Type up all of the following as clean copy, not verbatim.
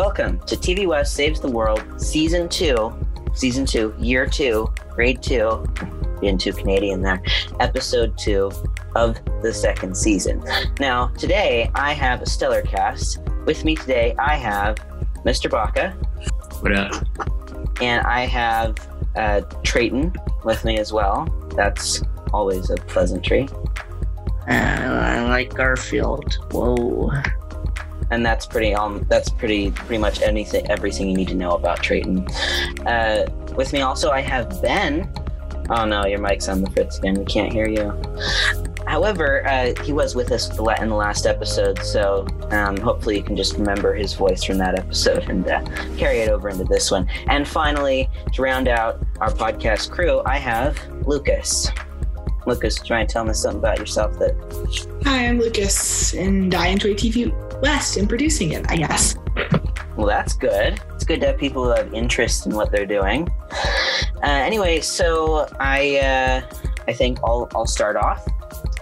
Welcome to TV West Saves the World, Season 2, Year 2, Grade 2, being too Canadian there, Episode 2 of the second season. Now, today I have a stellar cast. With me today I have Mr. Baca. What up? And I have Trayton with me as well. That's always a pleasantry. I like Garfield. Whoa. And that's pretty much everything you need to know about Trayton. With me also, I have Ben. Oh no, your mic's on the fritz again. We can't hear you. However, he was with us in the last episode, so hopefully you can just remember his voice from that episode and carry it over into this one. And finally, to round out our podcast crew, I have Lucas. Lucas, try and tell me something about yourself. Hi, I'm Lucas, and I enjoy TV West and producing it, I guess. Well, that's good. It's good to have people who have interest in what they're doing. Anyway, so I think I'll start off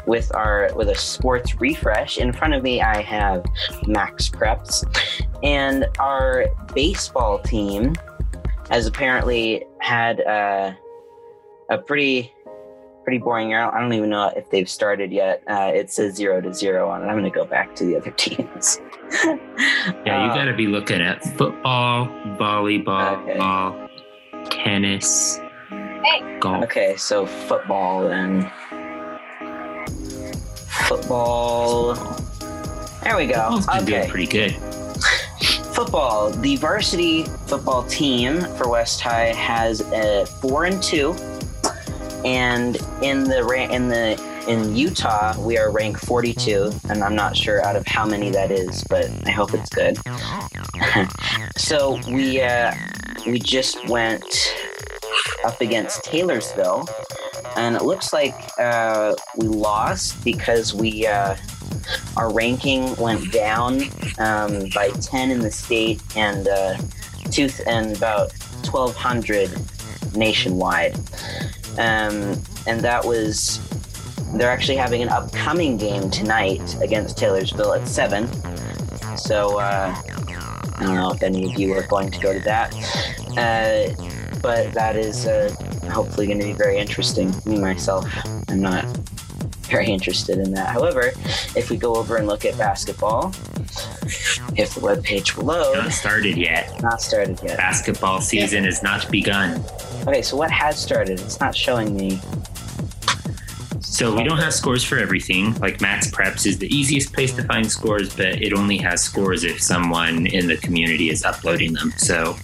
with a sports refresh. In front of me, I have Max Preps, and our baseball team has apparently had a pretty boring year. I don't even know if they've started yet. It says 0-0 on it. I'm going to go back to the other teams. Yeah, you got to be looking at football, volleyball, ball, tennis, golf. Okay, so football then. Football. There we go. Football's been doing pretty good. Football. The varsity football team for West High has a 4-2, and in Utah we are ranked 42, and I'm not sure out of how many that is, but I hope it's good. So we just went up against Taylorsville. And it looks like we lost because our ranking went down by 10 in the state and about 1,200 nationwide. And that was, they're actually having an upcoming game tonight against Taylorsville at 7. So I don't know if any of you are going to go to that. But that is hopefully going to be very interesting. Me, myself, I'm not very interested in that. However, if we go over and look at basketball, if the webpage will load. Not started yet. Basketball season has not begun. Okay, so what has started? It's not showing me. So we don't have scores for everything. Like Max Preps is the easiest place to find scores, but it only has scores if someone in the community is uploading them. So,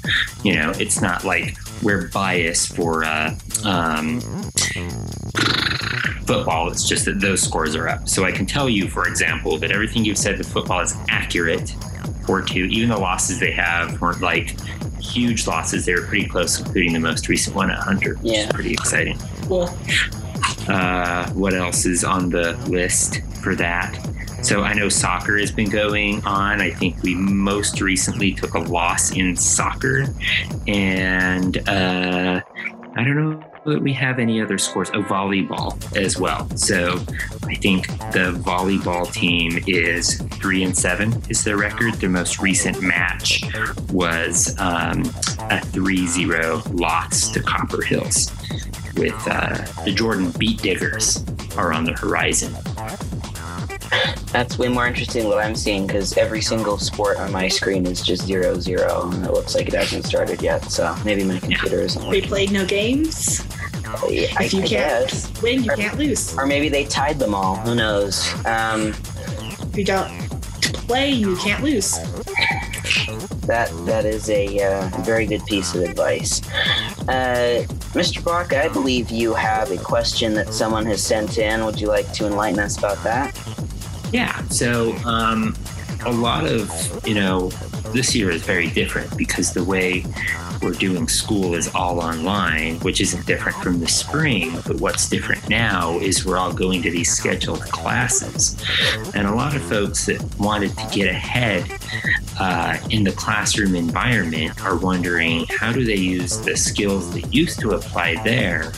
you know, it's not like we're biased for football. It's just that those scores are up. So I can tell you, for example, that everything you've said with football is accurate or two. Even the losses they have weren't like huge losses. They were pretty close, including the most recent one at Hunter, which is pretty exciting. Cool. What else is on the list for that? So I know soccer has been going on. I think we most recently took a loss in soccer, and I don't know that we have any other scores. Oh, volleyball as well. So I think the volleyball team is 3-7 is their record. Their most recent match was a 3-0 loss to Copper Hills. With the Jordan Beat Diggers are on the horizon. That's way more interesting than what I'm seeing, because every single sport on my screen is just 0-0, and it looks like it hasn't started yet, so maybe my computer isn't working. They played no games? Yeah, if you can't win, you can't lose. Or maybe they tied them all. Who knows? If you don't play, you can't lose. That is a very good piece of advice. Mr. Baca, I believe you have a question that someone has sent in. Would you like to enlighten us about that? Yeah. So a lot of, this year is very different because the way we're doing school is all online, which isn't different from the spring. But what's different now is we're all going to these scheduled classes. And a lot of folks that wanted to get ahead in the classroom environment are wondering, how do they use the skills that used to apply there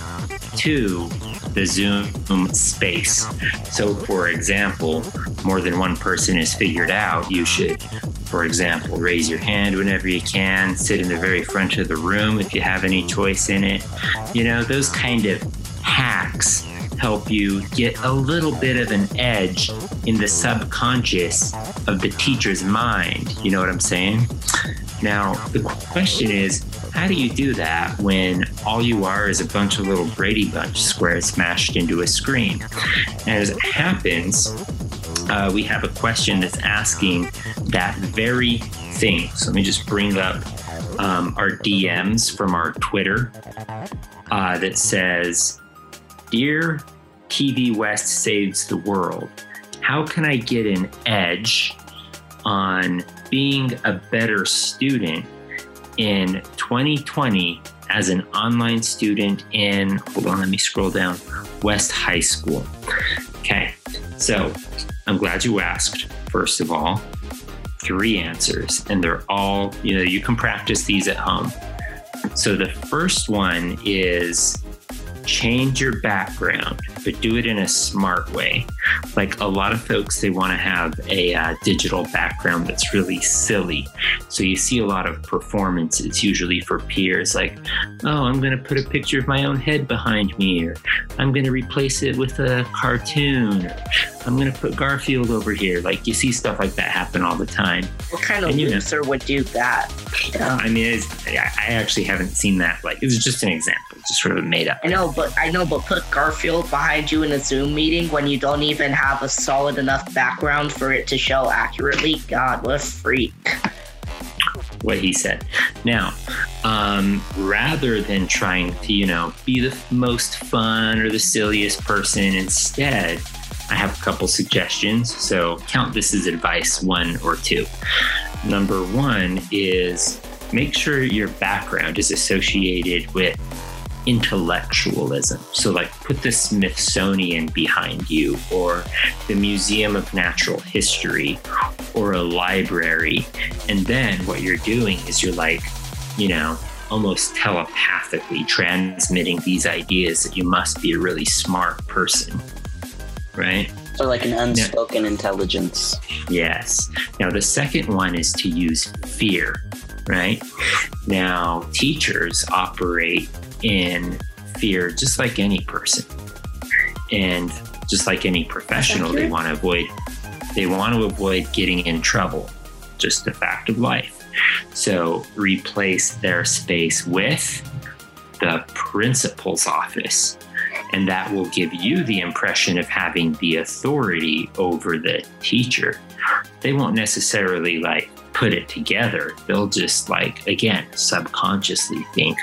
to the Zoom space. So, for example, more than one person is figured out, you should, for example, raise your hand whenever you can, sit in the very front of the room if you have any choice in it. You know, those kind of hacks help you get a little bit of an edge in the subconscious of the teacher's mind. You know what I'm saying? Now, the question is, how do you do that when all you are is a bunch of little Brady Bunch squares smashed into a screen? And as it happens, we have a question that's asking that very thing. So let me just bring up our DMs from our Twitter that says, "Dear TV West Saves the World, how can I get an edge on being a better student in 2020 as an online student in," hold on, let me scroll down, "West High School?" Okay, so I'm glad you asked, first of all. 3 answers, and they're all, you know, you can practice these at home. So the first one is, change your background, but do it in a smart way. Like a lot of folks, they want to have a digital background that's really silly. So you see a lot of performances, usually for peers, like, "Oh, I'm going to put a picture of my own head behind me," or "I'm going to replace it with a cartoon," or "I'm going to put Garfield over here." Like, you see stuff like that happen all the time. What kind of loser would do that? Yeah. I mean, I actually haven't seen that. Like, it was just an example, just sort of made up. I know, but put Garfield behind you in a Zoom meeting when you don't even have a solid enough background for it to show accurately. God, what a freak. What he said. Now, rather than trying to, be the most fun or the silliest person, instead, I have a couple suggestions. So count this as advice 1 or 2. Number 1 is, make sure your background is associated with intellectualism. So like, put the Smithsonian behind you, or the Museum of Natural History, or a library. And then what you're doing is you're like, almost telepathically transmitting these ideas that you must be a really smart person, right? So like an unspoken intelligence. Yes. Now, the second one is to use fear, right? Now, teachers operate in fear just like any person, and just like any professional, they want to avoid getting in trouble, just a fact of life. So replace their space with the principal's office, and that will give you the impression of having the authority over the teacher. They won't necessarily like put it together. They'll just like, again, subconsciously think,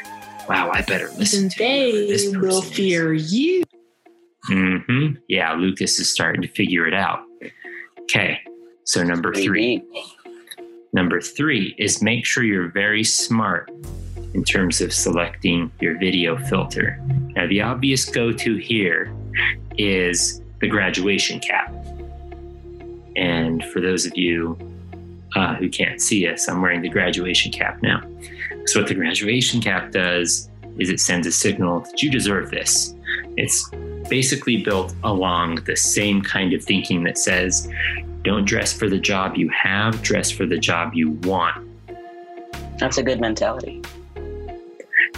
"Wow, I better listen to this person." They will fear you. Mm-hmm. Yeah, Lucas is starting to figure it out. Okay, so number three is, make sure you're very smart in terms of selecting your video filter. Now, the obvious go-to here is the graduation cap. And for those of you who can't see us, I'm wearing the graduation cap now. So what the graduation cap does is it sends a signal that you deserve this. It's basically built along the same kind of thinking that says, don't dress for the job you have, dress for the job you want. That's a good mentality.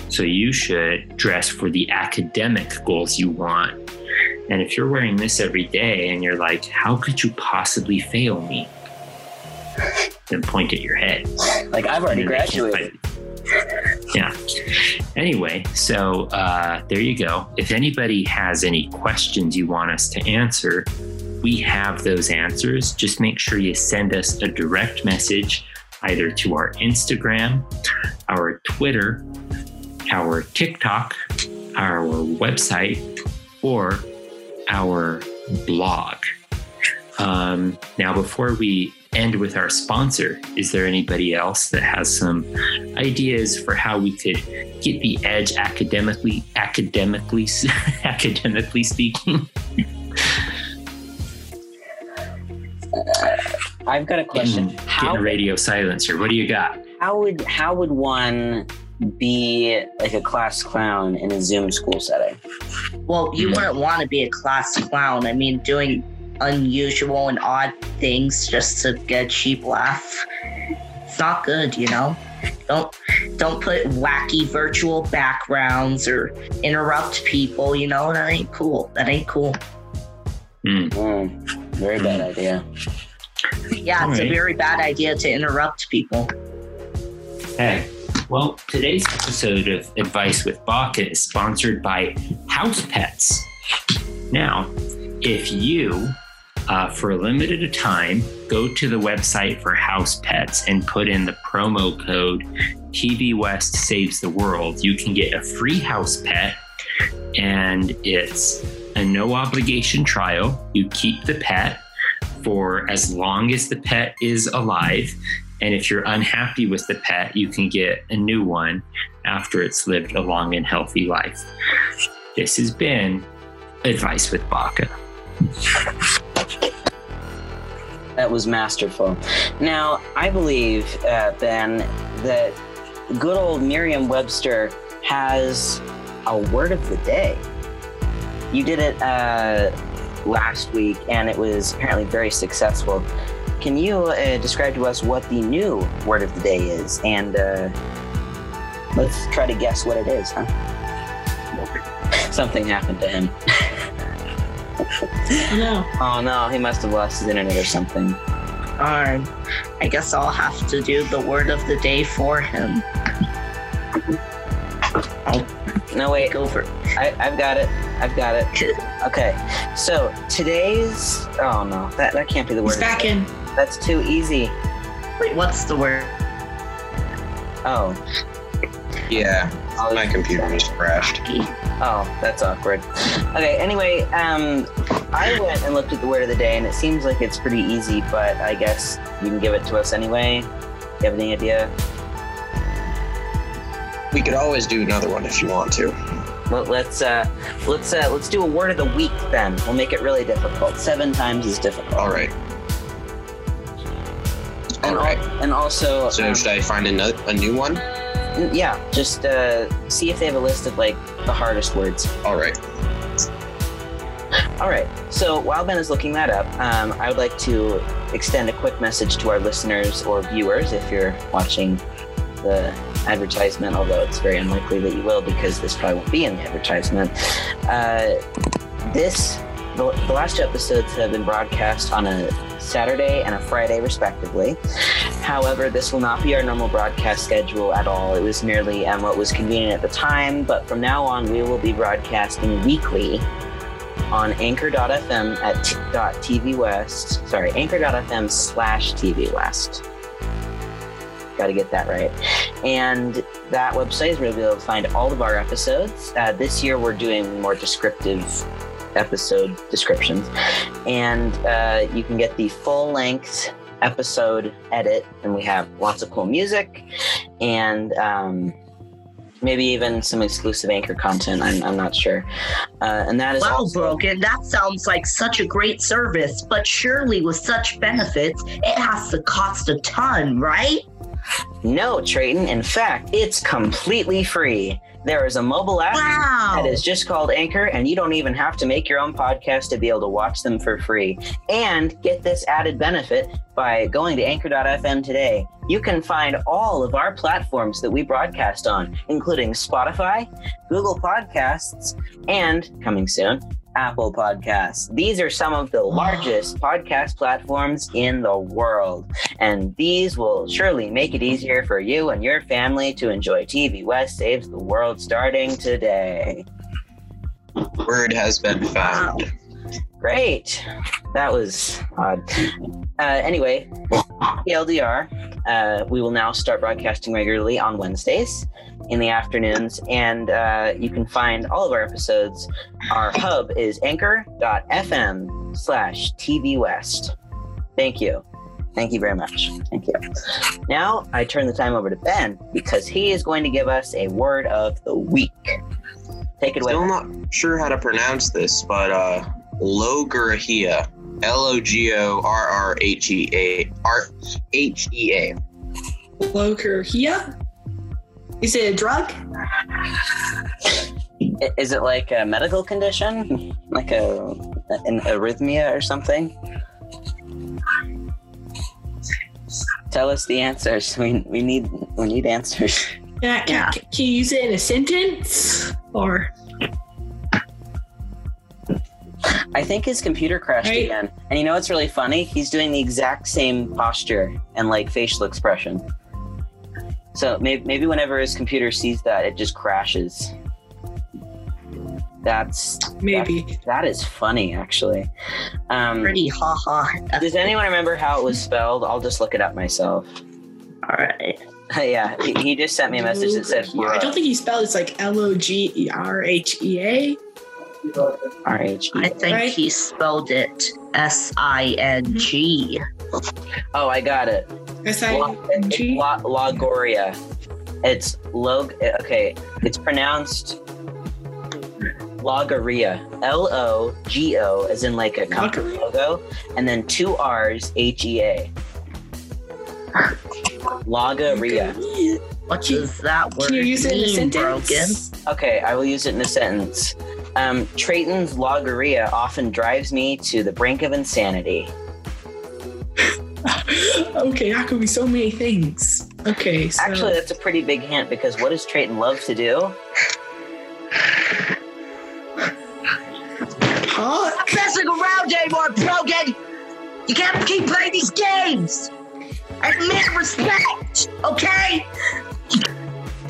So you should dress for the academic goals you want. And if you're wearing this every day and you're like, "How could you possibly fail me?" then point at your head. Like, I've already graduated. Yeah. Anyway, so there you go. If anybody has any questions you want us to answer, we have those answers. Just make sure you send us a direct message, either to our Instagram, our Twitter, our TikTok, our website, or our blog. Now, before we end with our sponsor, is there anybody else that has some ideas for how we could get the edge academically academically speaking? I've got a question. How, radio silence here. What do you got? How would one be like a class clown in a Zoom school setting? Well, you wouldn't want to be a class clown. I mean, doing unusual and odd things just to get a cheap laugh, it's not good, you know? Don't put wacky virtual backgrounds or interrupt people, you know? That ain't cool. Very bad idea. Yeah, it's a very bad idea to interrupt people. Hey, well, today's episode of Advice with Baca is sponsored by House Pets. Now, if you, for a limited time, go to the website for House Pets and put in the promo code TV West Saves the World, you can get a free house pet, and it's a no-obligation trial. You keep the pet for as long as the pet is alive, and if you're unhappy with the pet, you can get a new one after it's lived a long and healthy life. This has been Advice with Baca. That was masterful. Now, I believe, Ben, that good old Merriam-Webster has a word of the day. You did it last week, and it was apparently very successful. Can you describe to us what the new word of the day is? And let's try to guess what it is, huh? Something happened to him. No. Oh, no. He must have lost his internet or something. I guess I'll have to do the word of the day for him. No, wait. Go for it. I've got it. Okay. So today's... Oh, no. That can't be the word. It's back in. That's too easy. Wait, what's the word? Oh. Yeah. My computer just crashed. Oh, that's awkward. Okay, anyway, I went and looked at the word of the day, and it seems like it's pretty easy, but I guess you can give it to us anyway. Do you have any idea? We could always do another one if you want to. Well, let's do a word of the week then. We'll make it really difficult. 7 times is difficult. All right. And also... So should I find a new one? Yeah, just see if they have a list of, like, the hardest words. All right. So while Ben is looking that up, I would like to extend a quick message to our listeners or viewers if you're watching the advertisement, although it's very unlikely that you will because this probably won't be in the advertisement. The last 2 episodes have been broadcast on a Saturday and a Friday, respectively. However, this will not be our normal broadcast schedule at all. It was merely what was convenient at the time, but from now on, we will be broadcasting weekly on anchor.fm at tvwest. Sorry, anchor.fm/tvwest. Got to get that right. And that website is where you'll be able to find all of our episodes. This year, we're doing more descriptive episode descriptions, and you can get the full-length episode edit, and we have lots of cool music and maybe even some exclusive Anchor content. I'm not sure. And that is Brogan, that sounds like such a great service, but surely with such benefits, it has to cost a ton, right? No, Trayton. In fact, it's completely free. There is a mobile app that is just called Anchor, and you don't even have to make your own podcast to be able to watch them for free. And get this added benefit by going to anchor.fm today. You can find all of our platforms that we broadcast on, including Spotify, Google Podcasts, and, coming soon, Apple Podcasts. These are some of the largest podcast platforms in the world, and these will surely make it easier for you and your family to enjoy TV West Saves the World starting today. Word has been found. Great. That was odd. Anyway, TLDR, we will now start broadcasting regularly on Wednesdays in the afternoons, and you can find all of our episodes. Our hub is anchor.fm/tvwest. Thank you. Thank you very much. Thank you. Now I turn the time over to Ben because he is going to give us a word of the week. Take it away. Still not sure how to pronounce this, but Logorrhea. Logorrhea. Logorrhea? Is it a drug? Is it like a medical condition? Like an arrhythmia or something? Tell us the answers. We need answers. Yeah, can you use it in a sentence? Or I think his computer crashed again. And you know what's really funny? He's doing the exact same posture and like facial expression. So maybe whenever his computer sees that, it just crashes. That is funny, actually. Pretty haha. Does anyone remember how it was spelled? I'll just look it up myself. All right. Yeah, he just sent me a message that said. Yeah, I don't think he spelled it's like Logrhea. I think he spelled it SING. Oh, I got it. SING. Logorrhea. It's log. Okay, it's pronounced. Logorrhea, L-O-G-O, as in like a company logo, and then two R's, H-E-A. Logorrhea. What is that word? Can you use it in a sentence? Broken? Okay, I will use it in a sentence. Trayton's Logorrhea often drives me to the brink of insanity. Okay, that could be so many things. Okay, so. Actually, that's a pretty big hint, because what does Trayton love to do? I'm messing around anymore, Brogan! You can't keep playing these games! I demand respect, okay?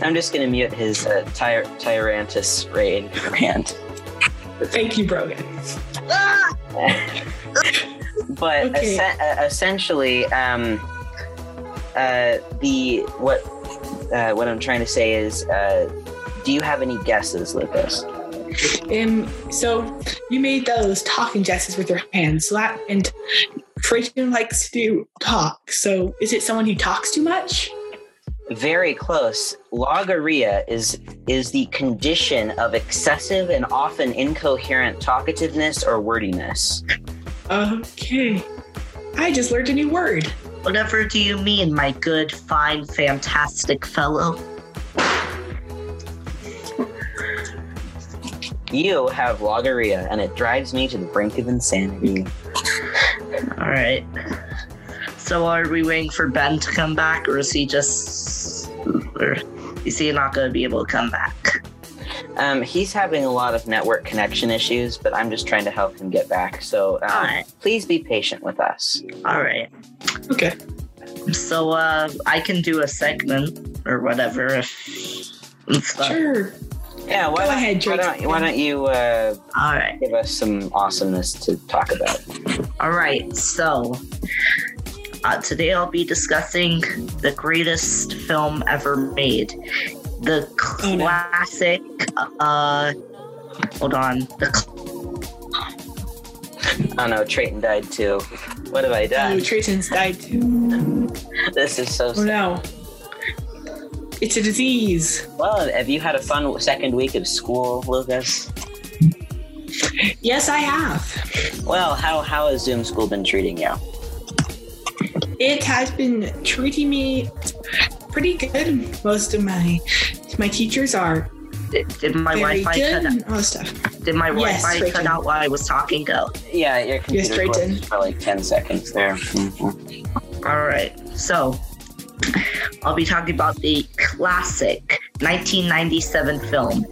I'm just gonna mute his Tyrantus rant. Thank you, Brogan. But okay. Essentially, what I'm trying to say is, do you have any guesses, Lucas? So you made those talking gestures with your hands. So that, and Trayton likes to talk. So is it someone who talks too much? Very close. Logorrhea is the condition of excessive and often incoherent talkativeness or wordiness. Okay. I just learned a new word. Whatever do you mean, my good, fine, fantastic fellow? You have Logorrhea, and it drives me to the brink of insanity. All right. So are we waiting for Ben to come back, or is he just... Or is he not going to be able to come back? He's having a lot of network connection issues, but I'm just trying to help him get back. So all right. Please be patient with us. All right. Okay. So I can do a segment or whatever. Sure. Yeah, why don't you all right. Give us some awesomeness to talk about? All right, so today I'll be discussing the greatest film ever made. The classic, hold on. Oh no, Trayton died too. What have I done? Oh, Trayton's died too. This is so sad. Oh no. It's a disease. Well, have you had a fun second week of school, Lucas? Yes, I have. Well, how has Zoom school been treating you? It has been treating me pretty good. Most of my teachers are did my Wi-Fi cut out? All stuff. Did my Wi-Fi cut out while I was talking? Though? Yeah, your computer was for like 10 seconds there. Mm-hmm. All right, so. I'll be talking about the classic 1997 film,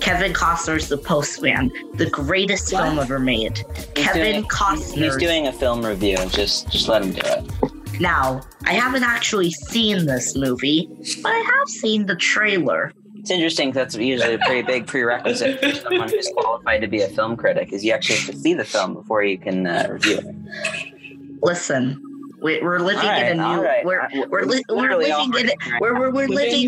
Kevin Costner's The Postman, the greatest film ever made. He's doing a film review. Just let him do it. Now, I haven't actually seen this movie, but I have seen the trailer. It's interesting. That's usually a pretty big prerequisite for someone who's qualified to be a film critic, is you actually have to see the film before you can review it. Listen. We're living in a new we're living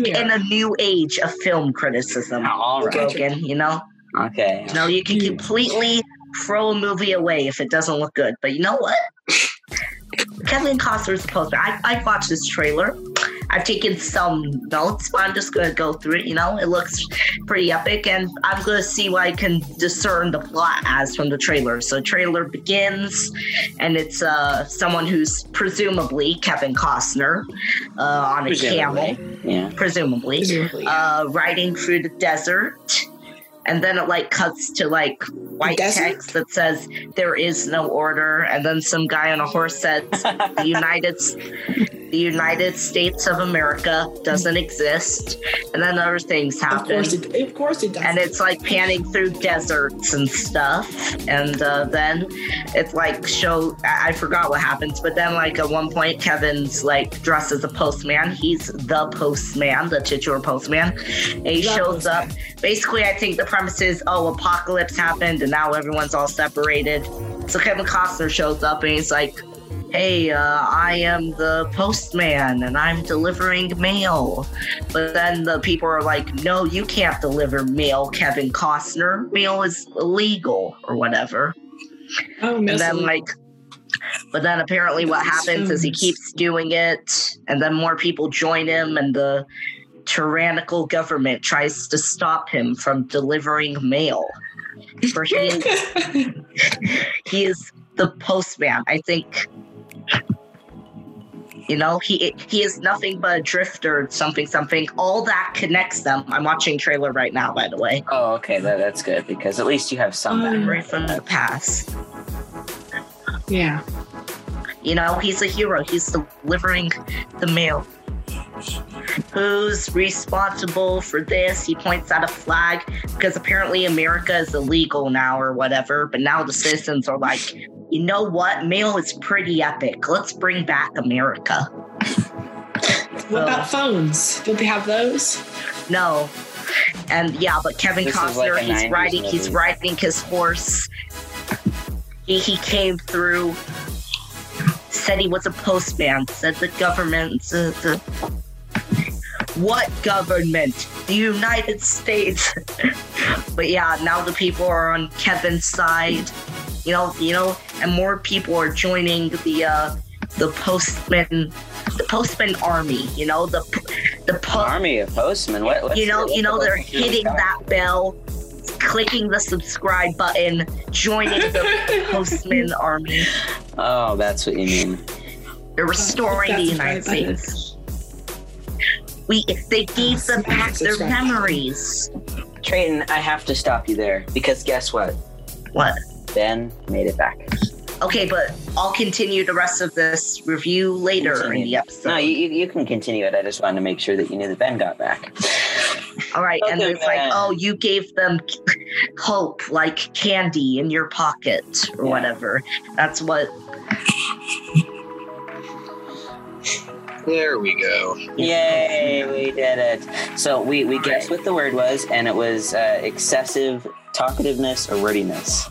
in a new age of film criticism. All right. Brogan, you know. Okay. No, you can completely throw a movie away if it doesn't look good. But you know what? Kevin Costner's Postman. I watched this trailer. I've taken some notes, but I'm just going to go through it. You know, it looks pretty epic, and I'm going to see what I can discern the plot as from the trailer. So trailer begins, and it's someone who's presumably Kevin Costner on a camel, riding through the desert. And then it like cuts to like white text that says there is no order, and then some guy on a horse says the United States of America doesn't exist, and then other things happen. Of course it does. And it's like panning through deserts and stuff, and then it's like I forgot what happens, but then like at one point Kevin's like dressed as a postman. He's the postman, the titular postman, and he shows up. Basically, I think the premise is, apocalypse happened and now everyone's all separated. So Kevin Costner shows up and he's like, hey, I am the postman and I'm delivering mail. But then the people are like, no, you can't deliver mail, Kevin Costner. Mail is illegal or whatever. But then apparently what happens is he keeps doing it, and then more people join him, and the tyrannical government tries to stop him from delivering mail. For he is the postman. I think, you know, he is nothing but a drifter, something. All that connects them. I'm watching trailer right now, by the way. Oh, okay, that's good, because at least you have some memory from the past. Yeah. You know, he's a hero. He's delivering the mail. Who's responsible for this? He points out a flag, because apparently America is illegal now or whatever, but now the citizens are like, you know what? Mail is pretty epic. Let's bring back America. What about phones? Don't they have those? No. And yeah, but Kevin Costner, like he's riding his horse. He came through, said he was a postman, said the government... What government? The United States. But yeah, now the people are on Kevin's side, you know, and more people are joining the postman army, you know, army of postmen. What you know, they're hitting that bell, clicking the subscribe button, joining the postman army. Oh, that's what you mean. They're restoring the United States. They gave them back their memories. Trayton, I have to stop you there, because guess what? What? Ben made it back. Okay, but I'll continue the rest of this review later in the episode. No, you can continue it. I just wanted to make sure that you knew that Ben got back. All right, okay, and it's like, you gave them hope, like candy in your pocket or whatever. That's what... There we go. Yay, we did it. So we guessed what the word was, and it was excessive talkativeness or wordiness.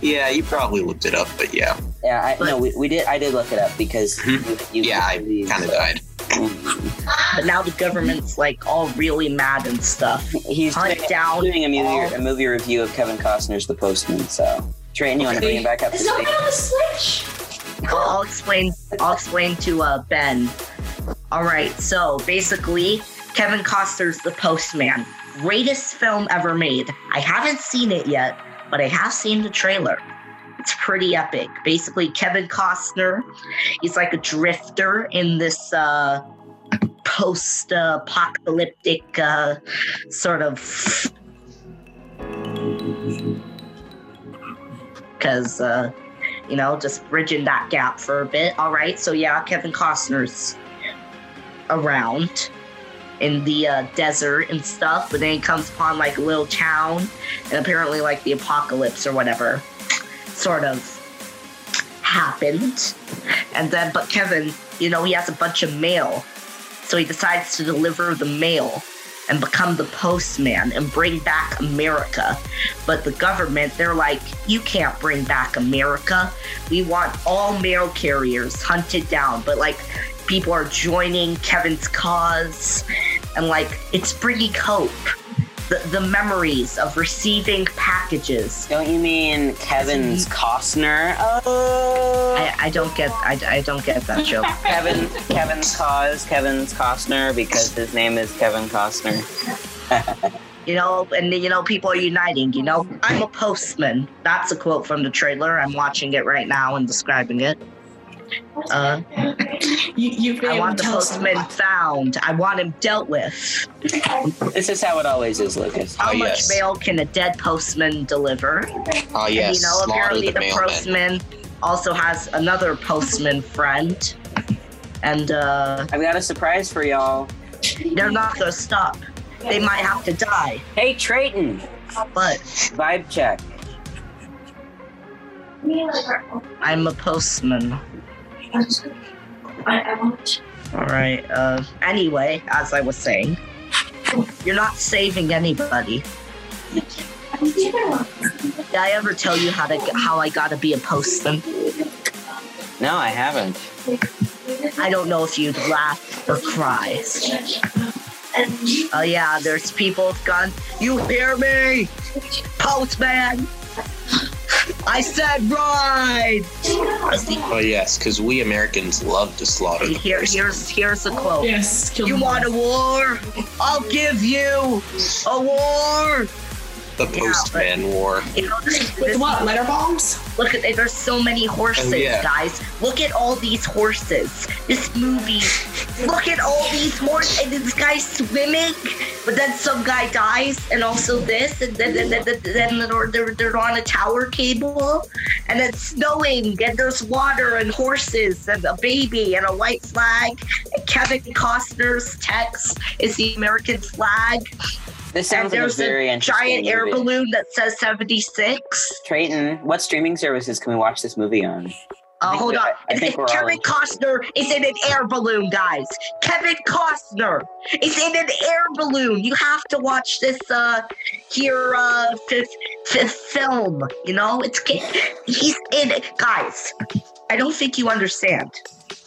Yeah, you probably looked it up, but yeah. Yeah, we did. I did look it up, because I kind of died. But now the government's like all really mad and stuff. He's doing a movie review of Kevin Costner's The Postman, so. Trayton, you want to bring him back up? Is that on the Switch? I'll explain to Ben. All right, so basically, Kevin Costner's The Postman. Greatest film ever made. I haven't seen it yet, but I have seen the trailer. It's pretty epic. Basically, Kevin Costner, he's like a drifter in this post-apocalyptic sort of... Because... you know, just bridging that gap for a bit. All right, so yeah, Kevin Costner's around in the desert and stuff, but then he comes upon like a little town, and apparently like the apocalypse or whatever sort of happened. And then, but Kevin, you know, he has a bunch of mail, so he decides to deliver the mail and become the postman and bring back America. But the government, they're like, you can't bring back America. We want all mail carriers hunted down. But like, people are joining Kevin's cause, and like, it's bringing hope. the memories of receiving packages. Don't you mean Kevin Costner? Oh, I don't get that joke. Kevin's Costner, because his name is Kevin Costner. You know, and you know, people are uniting. You know, I'm a postman. That's a quote from the trailer. I'm watching it right now and describing it. I want the postman found. I want him dealt with. This is how it always is, Lucas. How much mail can a dead postman deliver? Oh, yes. And, you know, apparently the postman also has another postman friend. And I've got a surprise for y'all. They're not going to stop. They might have to die. Hey, Trayton. What? Vibe check. I'm a postman. Alright, anyway, as I was saying, you're not saving anybody. Did I ever tell you how I gotta be a postman? No, I haven't. I don't know if you'd laugh or cry. Oh yeah, there's people gone. You hear me? Postman! I said ride! Oh yes, because we Americans love to slaughter. Here's a quote. Yes, you want a war? I'll give you a war! The postman war. You know, with what, letter bombs? Look, there's so many horses, guys. Look at all these horses. This movie, look at all these horses, and this guy's swimming, but then some guy dies, and also this, and then they're on a tower cable, and it's snowing, and there's water, and horses, and a baby, and a white flag, and Kevin Costner's text is the American flag. This sounds like a very interesting giant movie. Air balloon that says 76. Trayton, what streaming services can we watch this movie on? Hold on. Kevin Costner is in an air balloon, guys. Kevin Costner is in an air balloon. You have to watch this fifth film. You know, he's in it, guys. I don't think you understand.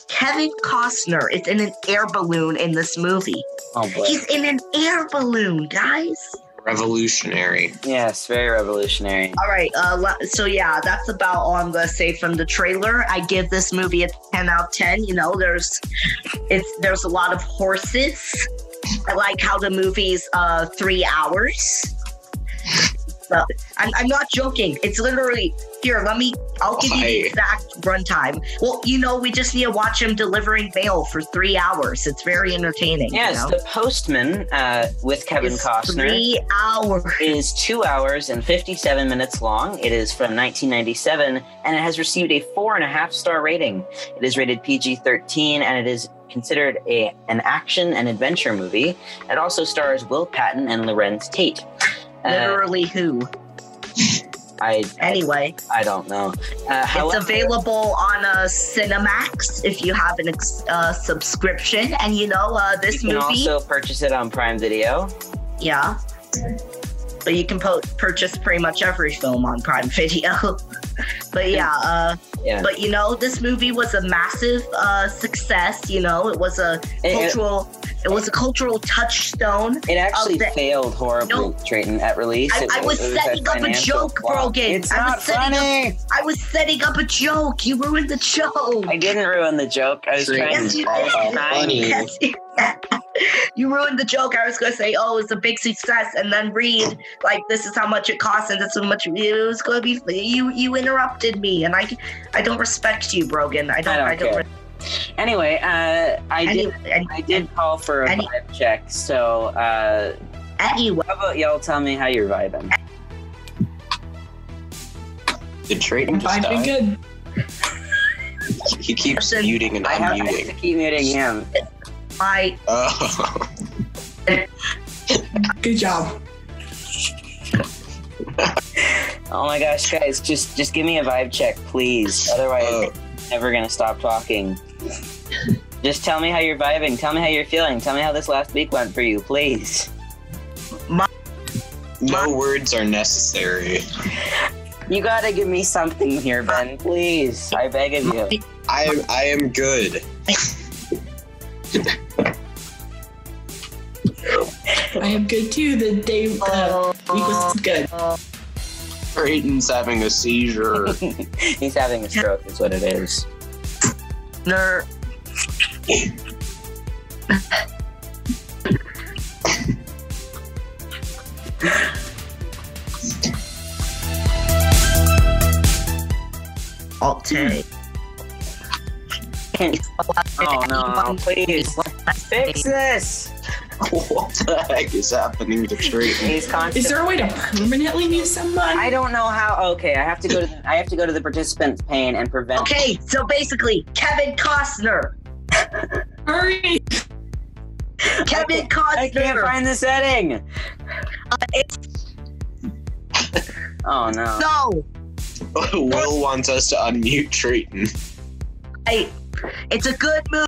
Kevin Costner is in an air balloon in this movie. Oh, he's in an air balloon, guys. Revolutionary. Yes, very revolutionary. All right. So, yeah, that's about all I'm going to say from the trailer. I give this movie a 10 out of 10. You know, there's a lot of horses. I like how the movie's 3 hours. So, I'm not joking. It's literally... Here, I'll give you the exact runtime. Well, you know, we just need to watch him delivering mail for 3 hours. It's very entertaining. Yes, you know? The Postman with Kevin Costner. 3 hours. It is 2 hours and 57 minutes long. It is from 1997, and it has received a 4.5-star rating. It is rated PG-13, and it is considered an action and adventure movie. It also stars Will Patton and Lorenz Tate. Literally who? I don't know. It's available on Cinemax if you have an subscription, and you know this movie. You can also purchase it on Prime Video. Yeah, but you can purchase pretty much every film on Prime Video. But but you know, this movie was a massive success. You know, it was a cultural touchstone. It actually failed horribly, Trayton, at release. I was setting up a joke. You ruined the joke. I didn't ruin the joke. I was trying to funny. You ruined the joke. I was going to say, oh, it's a big success, and then read, like, this is how much it costs, and this is how much it was going to be. You interrupted me, and I don't respect you, Brogan. I don't care. Anyway, I did call for a vibe check, so how about y'all tell me how you're vibing? Did Trayton just die? Good. He keeps muting and unmuting. I have to keep muting him. Bye. Good job. Oh my gosh, guys, just give me a vibe check, please. Otherwise, I'm never gonna stop talking. Just tell me how you're vibing. Tell me how you're feeling. Tell me how this last week went for you, please. No words are necessary. You gotta give me something here, Ben, please. I beg of you. I am good. I am good too. The day week was good. Creighton's having a seizure. He's having a stroke is what it is. Nerd. Alt-Tate. Oh no, please. Fix this. What the heck is happening to Creighton? Is there a way to permanently mute someone? I don't know how. Okay, I have to go to the participants pane and prevent. Okay, so basically, Kevin Costner. Hurry. Kevin Costner. I can't find the setting. It's. Oh no. No. Will wants us to unmute Creighton. It's a good move.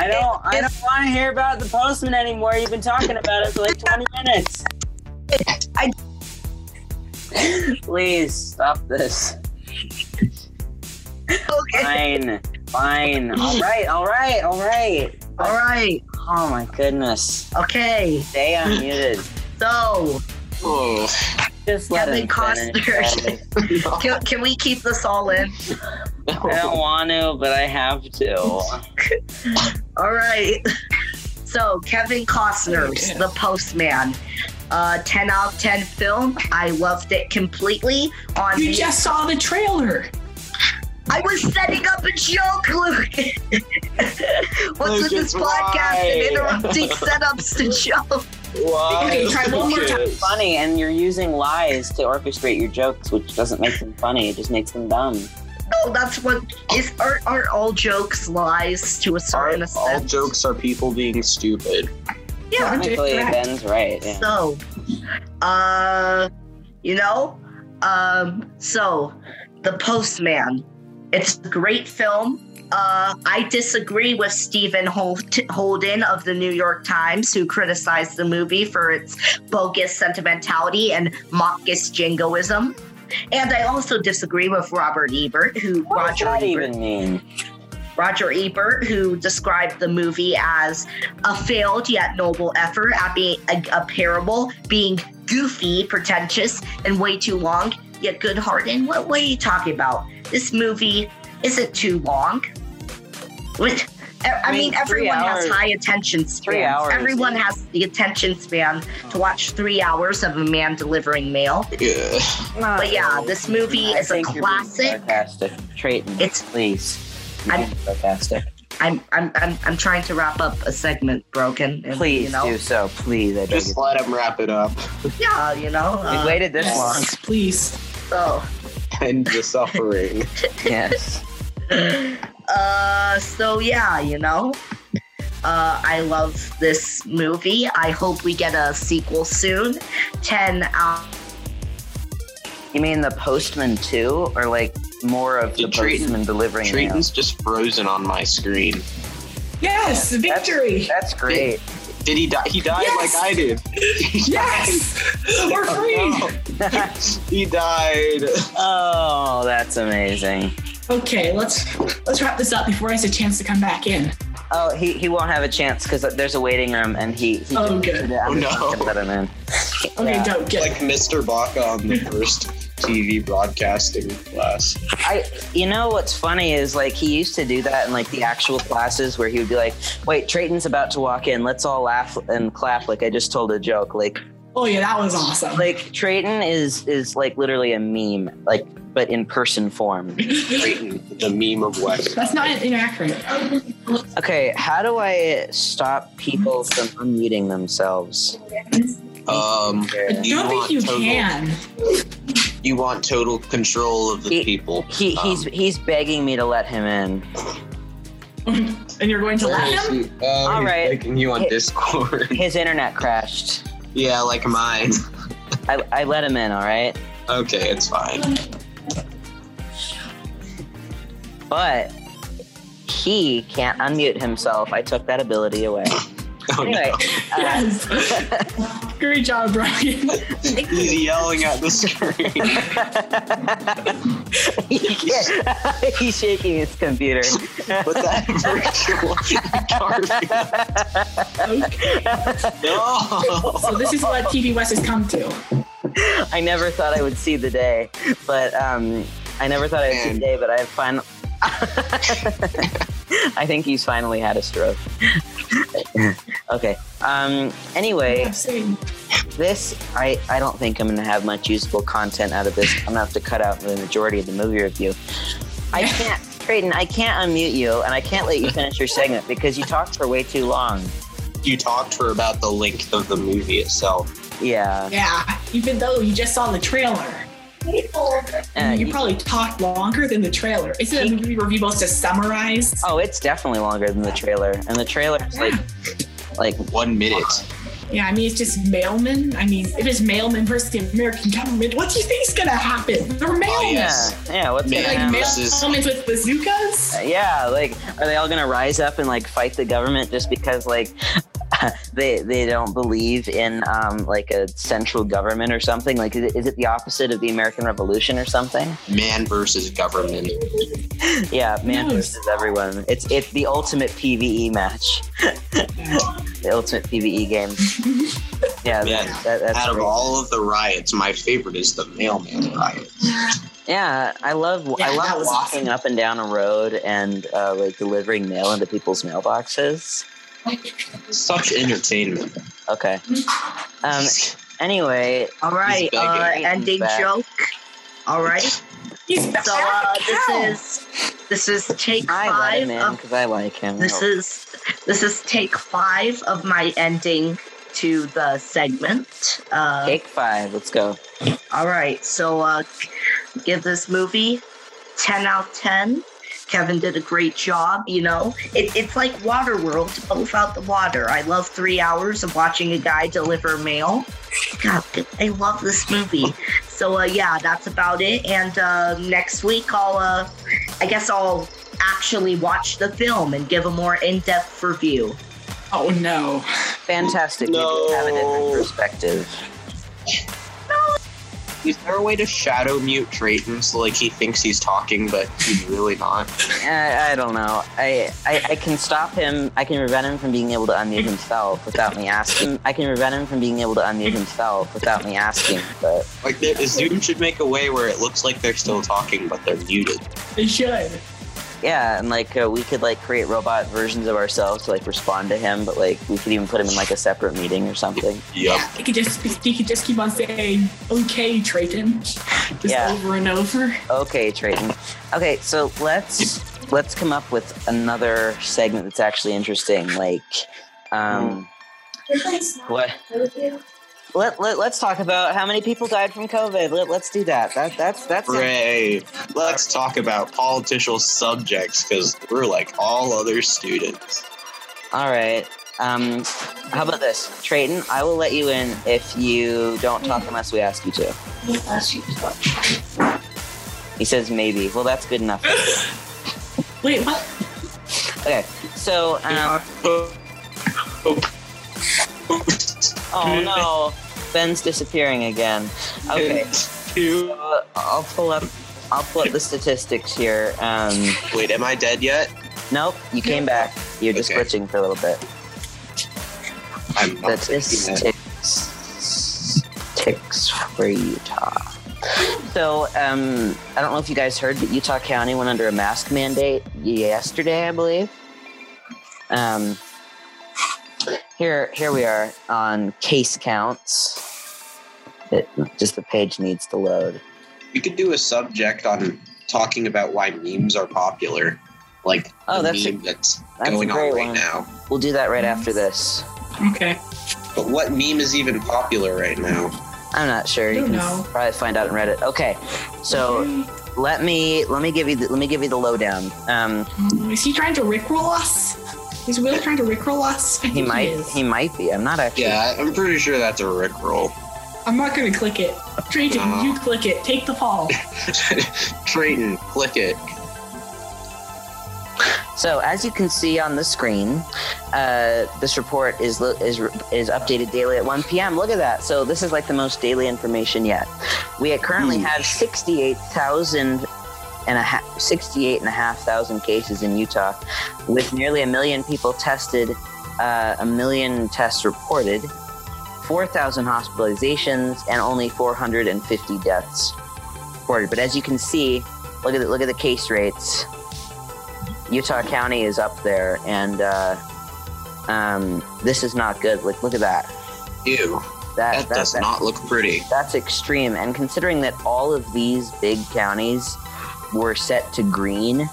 I don't want to hear about The Postman anymore. You've been talking about it for like 20 minutes. Please stop this. Okay. Fine. All right. Oh my goodness. Okay. Stay unmuted. So. Oh. Just let Kevin Costner. Can we keep this all in? No. I don't want to, but I have to. All right. So, Kevin Costner's The Postman. 10 out of 10 film. I loved it completely. You just saw the trailer. I was setting up a joke, Luke. What's with this podcast and interrupting setups to joke? Okay, try one more time. Funny, and you're using lies to orchestrate your jokes, which doesn't make them funny. It just makes them dumb. No, that's what is. Aren't all jokes lies to a certain extent? All jokes are people being stupid. Yeah, technically, Ben's right. Yeah. So, The Postman. It's a great film. I disagree with Stephen Holden of The New York Times, who criticized the movie for its bogus sentimentality and mawkish jingoism. And I also disagree with Robert Ebert, Roger Ebert, who described the movie as a failed yet noble effort at being a parable, being goofy, pretentious, and way too long, yet good-hearted. What are you talking about? This movie isn't too long. I mean everyone has high attention spans. Everyone has the attention span to watch 3 hours of a man delivering mail. Yeah. But yeah, this movie is a classic. Trayton, it's please. I'm sarcastic. I'm trying to wrap up a segment, Broken. And, please do so, please. Just let him wrap it up. Yeah, we waited this long. Please. Oh. End the suffering. Yes. I love this movie. I hope we get a sequel soon. 10 out. You mean The Postman 2, or like more of The Postman delivering? Trayton's just frozen on my screen. Yes, victory. That's great. Did he die? He died like I did. Yes! We're free! Oh, no. He died. Oh, that's amazing. Okay, let's wrap this up before he has a chance to come back in. Oh, he won't have a chance because there's a waiting room and he oh, good. Oh, no. Let him in. Okay, don't get like Mr. Baca on the first TV broadcasting class. What's funny is like he used to do that in like the actual classes where he would be like, wait, Trayton's about to walk in. Let's all laugh and clap like I just told a joke. Like, oh yeah, that was awesome. Like Trayton is like literally a meme, like but in person form. Trayton, the meme of West. That's not inaccurate. Okay, how do I stop people from unmuting themselves? I don't think you can. You want total control of the people. He's begging me to let him in. And you're going to let him? All right. Begging you on Discord. His internet crashed. Yeah, like mine. I let him in, all right? Okay, it's fine. But he can't unmute himself. I took that ability away. Oh, anyway. No. Great job, Brian. He's yelling at the screen. He's shaking his computer. But that virtual garbage. Okay. No. So this is what TV West has come to. I never thought I would see the day, but I finally... I think he's finally had a stroke. Okay. Anyway, I don't think I'm going to have much usable content out of this. I'm going to have to cut out the majority of the movie review. Creighton, I can't unmute you, and I can't let you finish your segment because you talked for way too long. You talked for about the length of the movie itself. Yeah. Yeah, even though you just saw the trailer. You probably talked longer than the trailer. Isn't a movie review supposed to summarize? Oh, it's definitely longer than the trailer. And the trailer is like 1 minute. Yeah, I mean, it's just mailmen. I mean, if it's mailmen versus the American government, what do you think's going to happen? They're mailmen. Oh, yeah, what's going to happen? Like mailmen with bazookas? Yeah, are they all going to rise up and fight the government just because they don't believe in a central government or something? Is it the opposite of the American Revolution or something? Man versus government. Yeah, man versus everyone. It's the ultimate PvE match. The ultimate PvE game. Yeah, that's out of all of the riots, my favorite is the mailman riot. Yeah, I love walking awesome. Up and down a road and delivering mail into people's mailboxes. Such entertainment. Okay. Anyway. All right. Ending joke. All right. He's back. So this is take five. I let him in because I like him. This is take five of my ending to the segment. Take five. Let's go. All right. So give this movie 10 out of 10. Kevin did a great job, It's like Waterworld, but without the water. I love 3 hours of watching a guy deliver mail. God, I love this movie. So, that's about it. And next week, I'll actually watch the film and give a more in-depth review. Oh, no. Fantastic. No. You do have a different perspective. Is there a way to shadow mute Drayton so he thinks he's talking but he's really not? I don't know. I can stop him. I can prevent him from being able to unmute himself without me asking. But Zoom should make a way where it looks like they're still talking but they're muted. They should. Yeah, and we could create robot versions of ourselves to respond to him, but we could even put him in a separate meeting or something. Yeah, he could just keep on saying, "Okay, Trayton," over and over. Okay, Trayton. Okay, so let's come up with another segment that's actually interesting. What? Let's talk about how many people died from COVID. Let's do that. That's great. Let's talk about political subjects because we're like all other students. All right. How about this, Trayton? I will let you in if you don't talk unless we ask you to. He says maybe. Well, that's good enough. Wait, what? Okay. So. Oh no, Ben's disappearing again. Okay, I'll pull up the statistics here. Wait, am I dead yet? Nope, you came back. You're just glitching for a little bit. I'm not statistics for Utah. So, I don't know if you guys heard, but Utah County went under a mask mandate yesterday, I believe. Here we are on case counts. The page needs to load. We could do a subject on talking about why memes are popular. That's going on right now. We'll do that right after this. Okay. But what meme is even popular right now? I'm not sure. You can probably find out on Reddit. Okay. So let me give you the lowdown. Is he trying to rickroll us? Is Will trying to rickroll us? He might be. I'm not actually. Yeah, I'm pretty sure that's a rickroll. I'm not going to click it. Trayton, you click it. Take the fall. Trayton, click it. So as you can see on the screen, this report is updated daily at 1 p.m. Look at that. So this is like the most daily information yet. We currently have 68,500 cases in Utah, with nearly 1 million people tested, 1 million tests reported, 4,000 hospitalizations, and only 450 deaths reported. But as you can see, look at the case rates. Utah County is up there, and this is not good. Look at that. Ew. That does not look pretty. That's extreme. And considering that all of these big counties were set to green,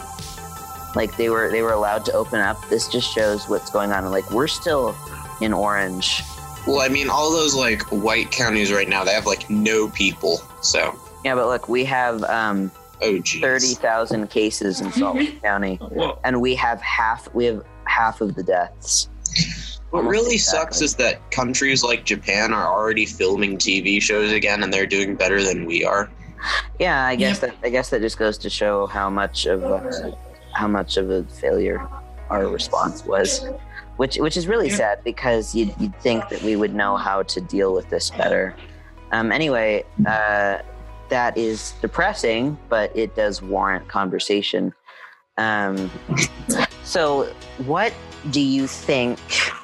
like they were allowed to open up, this just shows what's going on. Like, we're still in orange. Well, I mean, all those like white counties right now, they have like no people. So yeah, but look, we have 30,000 cases in Salt Lake County, and we have half of the deaths. What really sucks is that countries like Japan are already filming TV shows again, and they're doing better than we are. Yeah, I guess that just goes to show how much of a failure our response was, which is really sad, because you'd think that we would know how to deal with this better. Anyway, that is depressing, but it does warrant conversation. So what do you think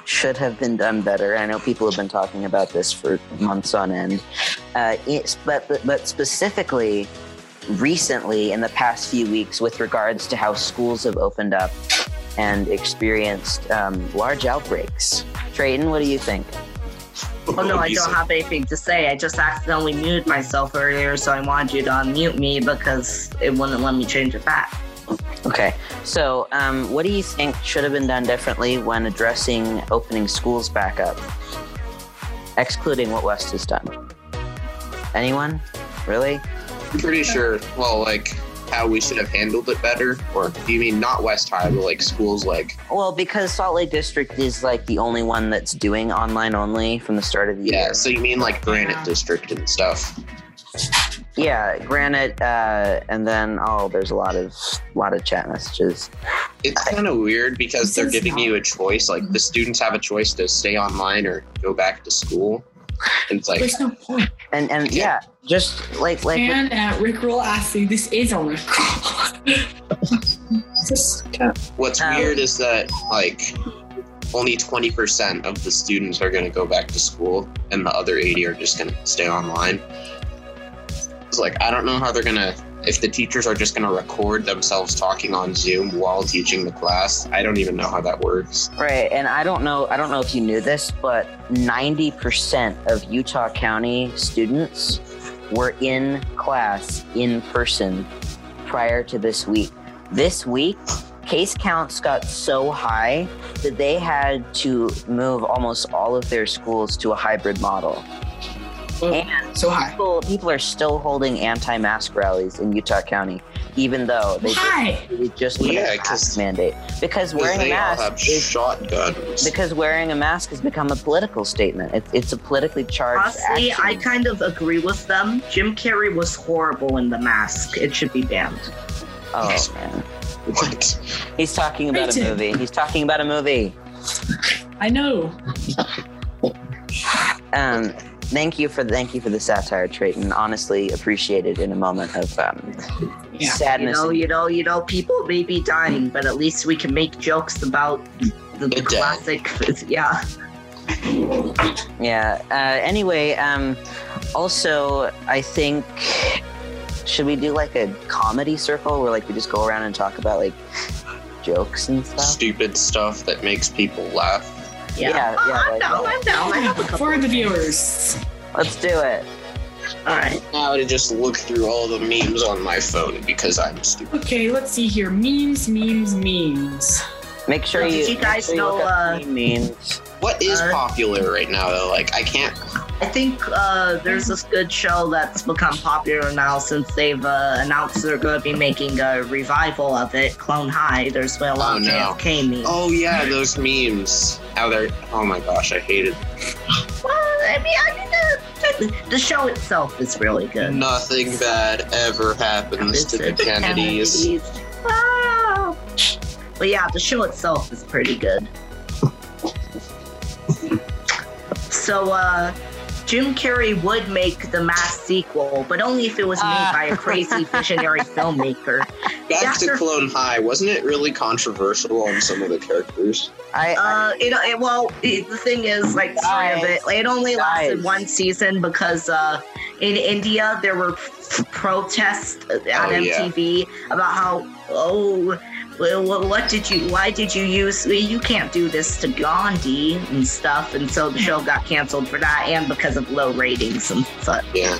should have been done better? I know people have been talking about this for months on end, but specifically recently in the past few weeks with regards to how schools have opened up and experienced large outbreaks. Trayton, what do you think? Oh no, I don't have anything to say. I just accidentally muted myself earlier, so I wanted you to unmute me because it wouldn't let me change it back. Okay, so what do you think should have been done differently when addressing opening schools back up? Excluding what West has done. Anyone? Really? I'm pretty sure, well, like, how we should have handled it better? Or do you mean not West High, but like schools like? Well, because Salt Lake District is like the only one that's doing online only from the start of the year. Yeah, so you mean like Granite District and stuff? Yeah, Granite, and then there's a lot of chat messages. It's kind of weird because they're giving you a choice. Like, the students have a choice to stay online or go back to school. And it's like, there's no point. And yeah, just like. And Rickroll asking, this is a Rickroll. What's weird is that like only 20% of the students are going to go back to school, and the other 80 are just going to stay online. It's like, I don't know how they're going to, if the teachers are just going to record themselves talking on Zoom while teaching the class. I don't even know how that works. Right. And I don't know if you knew this, but 90% of Utah County students were in class in person prior to this week. This week, case counts got so high that they had to move almost all of their schools to a hybrid model. And so people are still holding anti-mask rallies in Utah County, even though they just put a mask mandate. Because wearing a mask is shotguns. Because wearing a mask has become a political statement. It's a politically charged action. Honestly, I kind of agree with them. Jim Carrey was horrible in The Mask. It should be banned. Oh man, what? He's talking about a movie. He's talking about a movie. I know. Thank you for the satire, Trayton. Honestly, appreciated in a moment of sadness. You know, people may be dying, but at least we can make jokes about the classic. Yeah. Yeah. Anyway, also, I think, should we do like a comedy circle where like we just go around and talk about like jokes and stuff? Stupid stuff that makes people laugh. Yeah, for the viewers. Let's do it. All right. Now to just look through all the memes on my phone because I'm stupid. Okay, let's see here. Memes. Make sure you guys know memes. What is popular right now though? Like, I can't. I think there's this good show that's become popular now since they've announced they're going to be making a revival of it, Clone High. There's been a lot of JFK memes. Oh yeah, those memes. Oh my gosh, I hate it. Well, I mean, the show itself is really good. Nothing bad ever happens to the Kennedys. But yeah, the show itself is pretty good. So, Jim Carrey would make The Mask sequel, but only if it was made by a crazy visionary filmmaker. Back to Clone High, wasn't it really controversial on some of the characters? The thing is, like, sort of it only lasted one season because in India there were protests on MTV about how why did you use, you can't do this to Gandhi and stuff, and so the show got canceled for that and because of low ratings and such. Yeah.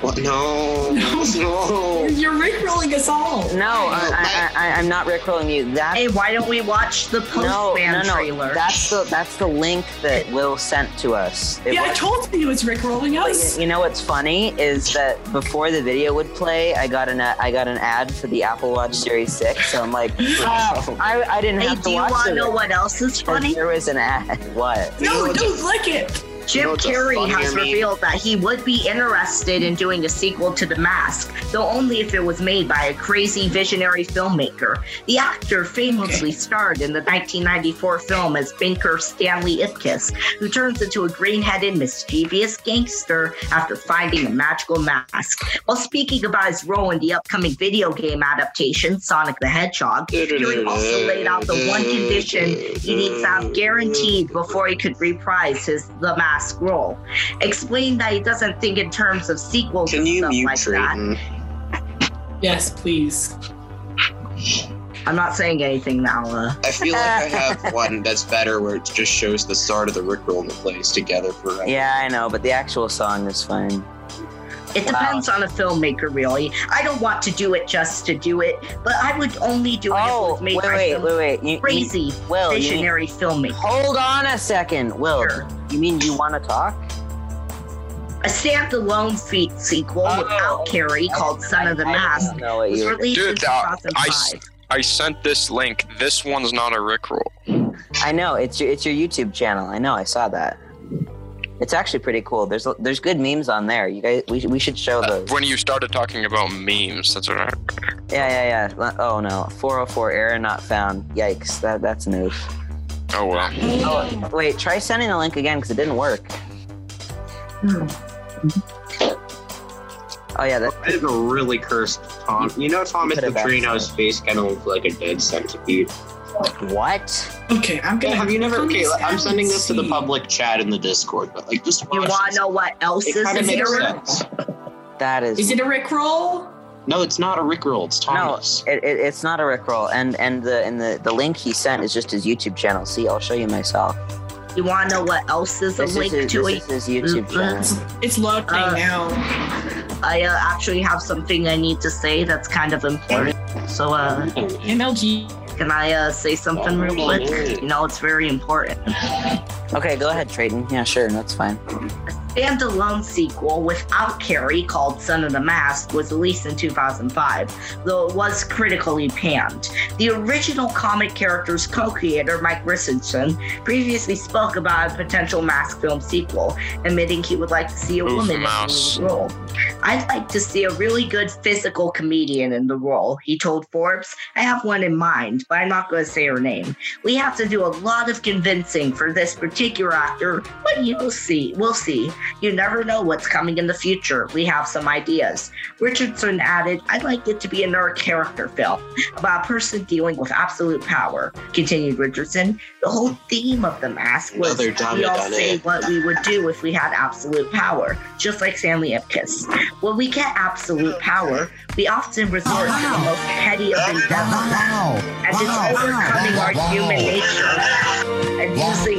What? No. You're Rickrolling us all. I'm not Rickrolling you. Hey, why don't we watch the Postman trailer? That's the link that Will sent to us. I told you it was Rickrolling us. You know what's funny is that before the video would play, I got an ad for the Apple Watch Series 6, so I'm like, I didn't have to watch it. Hey, do you want to know what else is funny? There was an ad. What? No, don't click it. Jim Carrey has revealed that he would be interested in doing a sequel to The Mask, though only if it was made by a crazy visionary filmmaker. The actor famously starred in the 1994 film as banker Stanley Ipkiss, who turns into a green-headed, mischievous gangster after finding a magical mask. While speaking about his role in the upcoming video game adaptation, Sonic the Hedgehog, Carrey also laid out the one condition he needs to have guaranteed before he could reprise his The Mask role. Explain that he doesn't think in terms of sequels that. Yes, please. I'm not saying anything now. I feel like I have one that's better where it just shows the start of the Rickroll that plays together forever. Yeah, I know, but the actual song is fine. It depends on a filmmaker, really. I don't want to do it just to do it, but I would only do it if it was made by a crazy visionary filmmaker. Hold on a second, Will. Sure. You mean You Want to Talk? A standalone sequel without Carrey called Son of the Mask was released in 2005. I sent this link. This one's not a Rickroll. I know. It's your YouTube channel. I know. I saw that. It's actually pretty cool. There's good memes on there. You guys, we should show those. When you started talking about memes, that's what I... Yeah. Oh, no. 404 error not found. Yikes. That's an oof. Oh, well. Oh, wait. Try sending the link again because it didn't work. Oh, yeah. That is a really cursed Tom. You know Thomas Petrino's face kind of looks like a dead centipede. What? Okay, I'm gonna. Have you never? Okay, I'm sending this to the public chat in the Discord, but like, just. You want to know what else is? That is. Is it a Rickroll? No, it's not a Rickroll. It's Thomas. No, it's not a Rickroll, and the link he sent is just his YouTube channel. See, I'll show you myself. You want to know what else is this is his YouTube channel. It's loading now. I actually have something I need to say that's kind of important. So, MLG. Can I say something real quick? You know, it's very important. Okay, go ahead, Trayton. Yeah, sure, that's fine. A standalone sequel without Carrey called Son of the Mask was released in 2005, though it was critically panned. The original comic character's co-creator, Mike Richardson, previously spoke about a potential Mask film sequel, admitting he would like to see a woman in the role. I'd like to see a really good physical comedian in the role, he told Forbes. I have one in mind, but I'm not going to say her name. We have to do a lot of convincing for this particular actor, but you will see. We'll see. You never know what's coming in the future. We have some ideas. Richardson added, I'd like it to be another character film about a person dealing with absolute power. Continued Richardson, the whole theme of The Mask was we all say what we would do if we had absolute power, just like Stanley Ipkiss. When we get absolute power, we often resort to the most petty of endeavors, and it's overcoming our human nature and using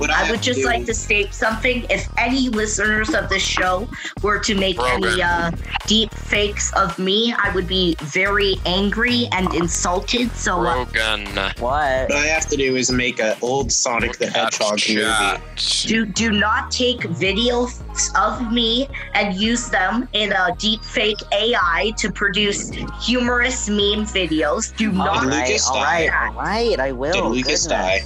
I would just like to state something. If any listeners of this show were to make any deep fakes of me, I would be very angry and insulted. So what I have to do is make an old Sonic the Hedgehog movie. Do not take videos of me and use them in a deep fake AI to produce humorous meme videos. Do not. All right, I will. Did Lucas die?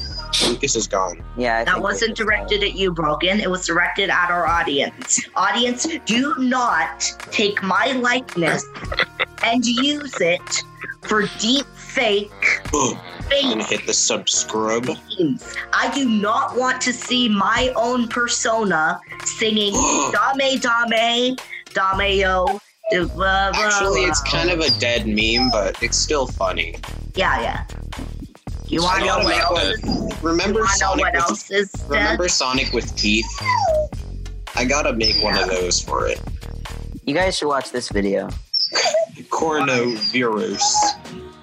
Lucas is gone. Yeah, that wasn't directed at you, Brogan. It was directed at our audience. Audience, do not take my likeness and use it for deep fake. I'm gonna hit the subscribe. I do not want to see my own persona singing Dame Dame Dameo. Actually, it's kind of a dead meme, but it's still funny. Yeah. You want to know what else? Remember Sonic with teeth? I gotta make one of those for it. You guys should watch this video. Coronavirus.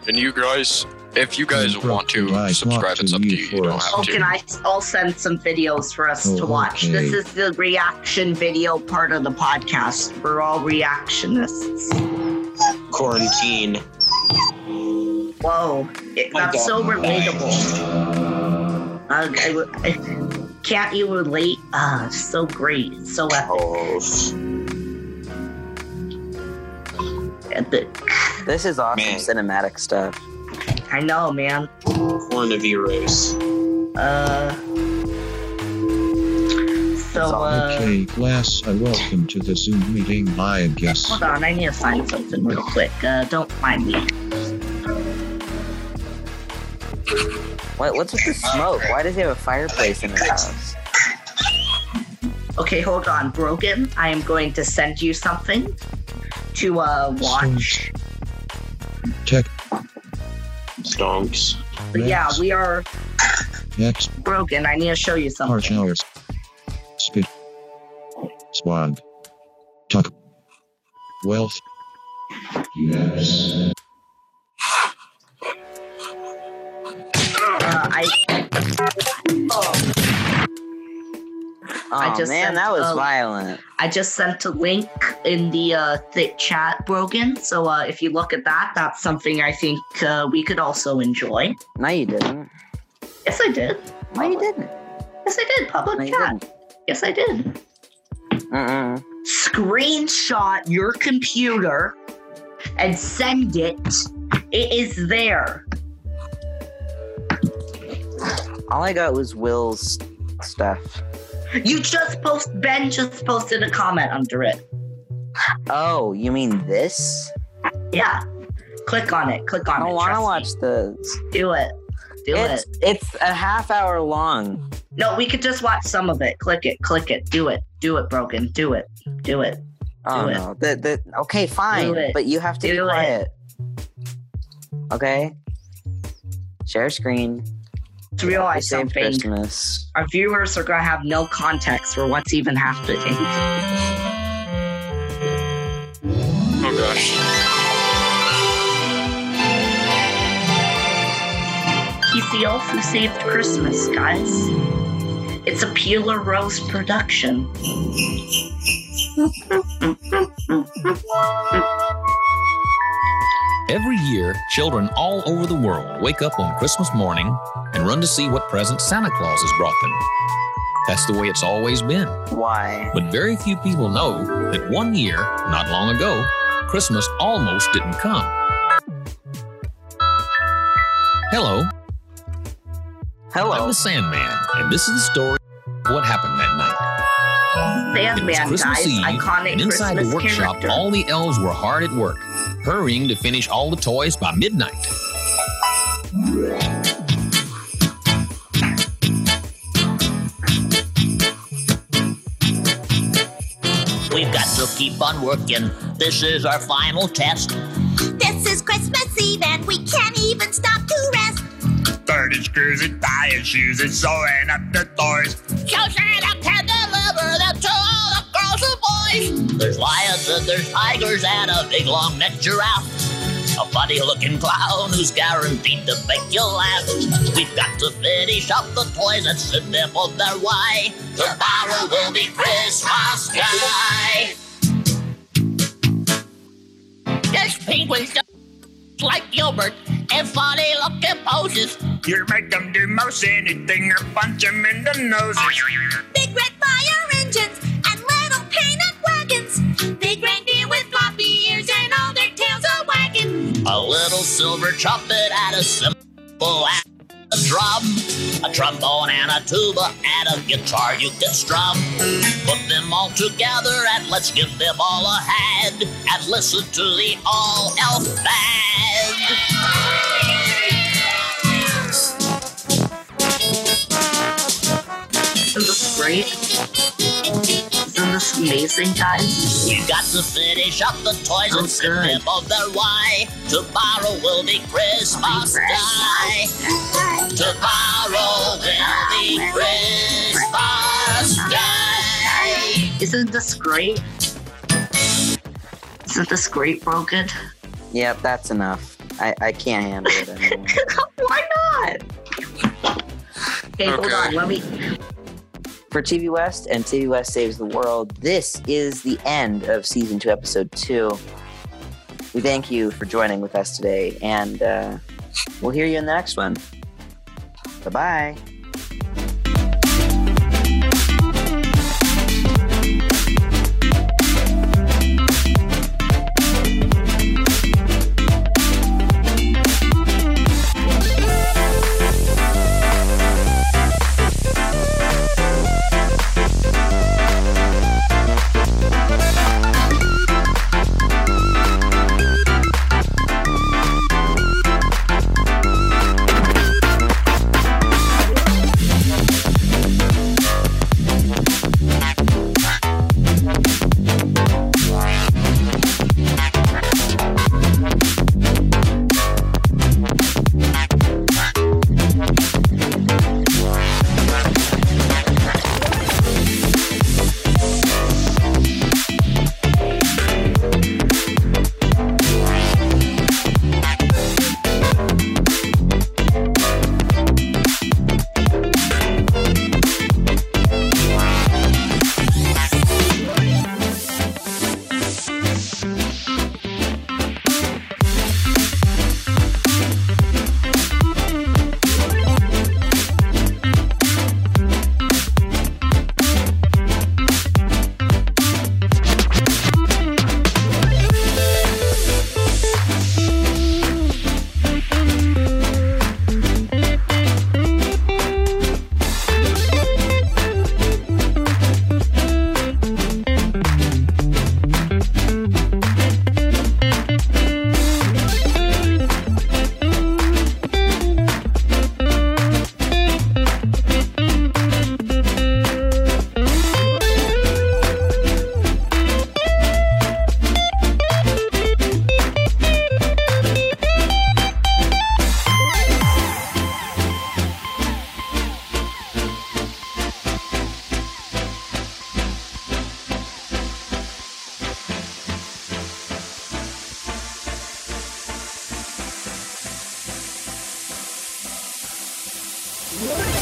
And you guys, if you guys want to subscribe, it's up to you. You don't have to. Can I'll send some videos for us to watch. Okay. This is the reaction video part of the podcast. We're all reactionists. Quarantine. Whoa, that's so relatable. Can't you relate? So great, so epic. This is awesome cinematic stuff. I know, man. Coronavirus. Okay, class, welcome to the Zoom meeting. I guess. Hold on, I need to find something real quick. Don't mind me. Wait, what's with the smoke? Why does he have a fireplace in his house? Okay, hold on, Brogan. I am going to send you something to watch. Check. Stonks. But yeah, we are. Next. Brogan, I need to show you something. Hours. Speed. Swag. Tuck. Wealth. Yes. That was violent. I just sent a link in the thick chat, Brogan. So if you look at that, that's something I think we could also enjoy. No, you didn't. Yes, I did. No, you didn't. Yes, I did. Public chat. Yes, I did. Screenshot your computer and send it. It is there. All I got was Will's stuff. Ben just posted a comment under it. Oh, you mean this? Yeah. Click on it. I don't want to watch this. Do it. It's a half hour long. No, we could just watch some of it. Click it. Do it, Brogan. Do it. Oh, no. Okay, fine. But you have to be quiet. Okay. Share screen. To realize something, Christmas. Our viewers are gonna have no context for what's even happening. Oh gosh! He's the elf who saved Christmas, guys. It's a Peeler Rose production. Every year, children all over the world wake up on Christmas morning and run to see what present Santa Claus has brought them. That's the way it's always been. Why? But very few people know that one year, not long ago, Christmas almost didn't come. Hello. I'm the Sandman, and this is the story of what happened that night. Sandman, Christmas Eve, iconic and inside Christmas the workshop, character. All the elves were hard at work, hurrying to finish all the toys by midnight. We've got to keep on working. This is our final test. This is Christmas Eve and we can't even stop to rest. Bird and screws and tie and shoes and sewing up the toys. So Santa can deliver them to all the girls and boys. There's lions and there's tigers and a big long neck giraffe. A funny-looking clown who's guaranteed to make you laugh. We've got to finish up the toys that sit there on their way. Tomorrow will be Christmas Guy. This penguin's like Gilbert and funny-looking poses. You make them do most anything or punch them in the noses. Big red fire engines and little painted wagons. Big reindeer with floppy ears and all their tails are wagging. A little silver trumpet and a cymbal and a drum. A trombone and a tuba and a guitar you can strum. Put them all together and let's give them all a hand. And listen to the all-elf band. Isn't this great? Isn't this amazing, guys? You got to finish up the toys and sit them on their way. Tomorrow will be Christmas Day. Tomorrow will be Christmas Day. Isn't this great? Isn't this great, Brogan? Yep, that's enough. I can't handle it anymore. Why not? Okay, hold on. Let me... For TV West and TV West Saves the World, this is the end of Season 2, Episode 2. We thank you for joining with us today, and we'll hear you in the next one. Bye-bye. What?